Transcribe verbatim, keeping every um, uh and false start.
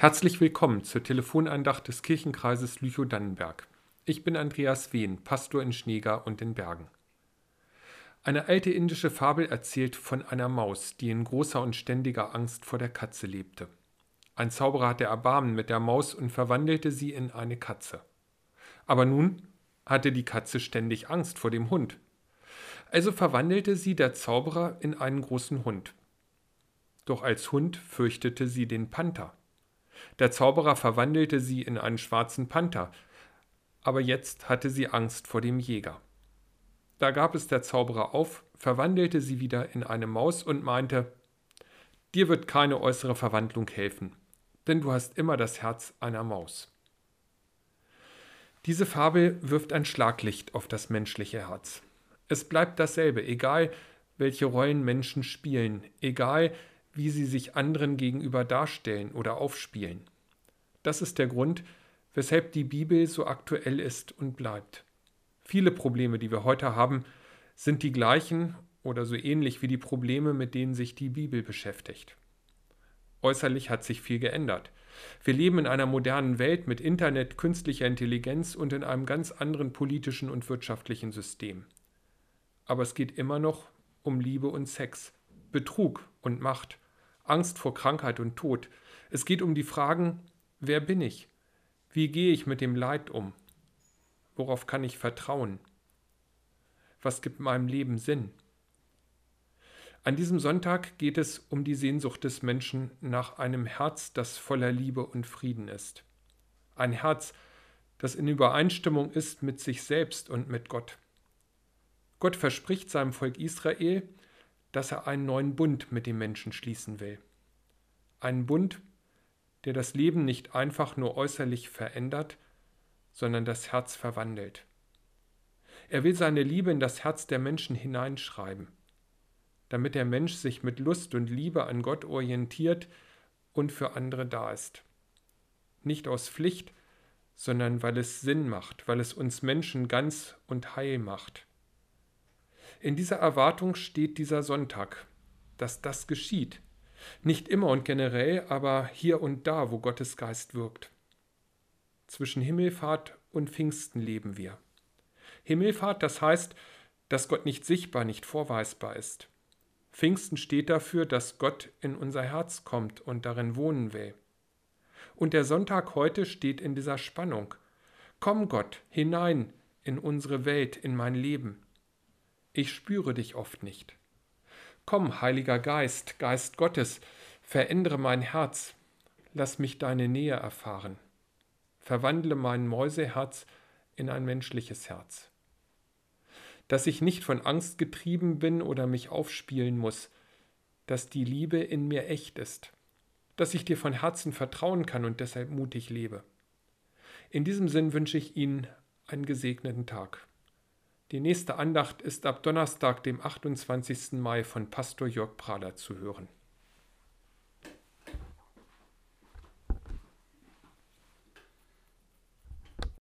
Herzlich willkommen zur Telefonandacht des Kirchenkreises Lüchow-Dannenberg. Ich bin Andreas Wehen, Pastor in Schneega und in Bergen. Eine alte indische Fabel erzählt von einer Maus, die in großer und ständiger Angst vor der Katze lebte. Ein Zauberer hatte Erbarmen mit der Maus und verwandelte sie in eine Katze. Aber nun hatte die Katze ständig Angst vor dem Hund. Also verwandelte sie der Zauberer in einen großen Hund. Doch als Hund fürchtete sie den Panther. Der Zauberer verwandelte sie in einen schwarzen Panther, aber jetzt hatte sie Angst vor dem Jäger. Da gab es der Zauberer auf, verwandelte sie wieder in eine Maus und meinte, »Dir wird keine äußere Verwandlung helfen, denn du hast immer das Herz einer Maus.« Diese Fabel wirft ein Schlaglicht auf das menschliche Herz. Es bleibt dasselbe, egal welche Rollen Menschen spielen, egal wie sie sich anderen gegenüber darstellen oder aufspielen. Das ist der Grund, weshalb die Bibel so aktuell ist und bleibt. Viele Probleme, die wir heute haben, sind die gleichen oder so ähnlich wie die Probleme, mit denen sich die Bibel beschäftigt. Äußerlich hat sich viel geändert. Wir leben in einer modernen Welt mit Internet, künstlicher Intelligenz und in einem ganz anderen politischen und wirtschaftlichen System. Aber es geht immer noch um Liebe und Sex, Betrug und Macht, Angst vor Krankheit und Tod. Es geht um die Fragen, wer bin ich? Wie gehe ich mit dem Leid um? Worauf kann ich vertrauen? Was gibt meinem Leben Sinn? An diesem Sonntag geht es um die Sehnsucht des Menschen nach einem Herz, das voller Liebe und Frieden ist. Ein Herz, das in Übereinstimmung ist mit sich selbst und mit Gott. Gott verspricht seinem Volk Israel, dass er einen neuen Bund mit dem Menschen schließen will. Einen Bund, der das Leben nicht einfach nur äußerlich verändert, sondern das Herz verwandelt. Er will seine Liebe in das Herz der Menschen hineinschreiben, damit der Mensch sich mit Lust und Liebe an Gott orientiert und für andere da ist. Nicht aus Pflicht, sondern weil es Sinn macht, weil es uns Menschen ganz und heil macht. In dieser Erwartung steht dieser Sonntag, dass das geschieht. Nicht immer und generell, aber hier und da, wo Gottes Geist wirkt. Zwischen Himmelfahrt und Pfingsten leben wir. Himmelfahrt, das heißt, dass Gott nicht sichtbar, nicht vorweisbar ist. Pfingsten steht dafür, dass Gott in unser Herz kommt und darin wohnen will. Und der Sonntag heute steht in dieser Spannung. Komm Gott hinein in unsere Welt, in mein Leben. Ich spüre dich oft nicht. Komm, Heiliger Geist, Geist Gottes, verändere mein Herz, lass mich deine Nähe erfahren. Verwandle mein Mäuseherz in ein menschliches Herz. Dass ich nicht von Angst getrieben bin oder mich aufspielen muss, dass die Liebe in mir echt ist, dass ich dir von Herzen vertrauen kann und deshalb mutig lebe. In diesem Sinn wünsche ich Ihnen einen gesegneten Tag. Die nächste Andacht ist ab Donnerstag, dem achtundzwanzigsten Mai, von Pastor Jörg Prader zu hören.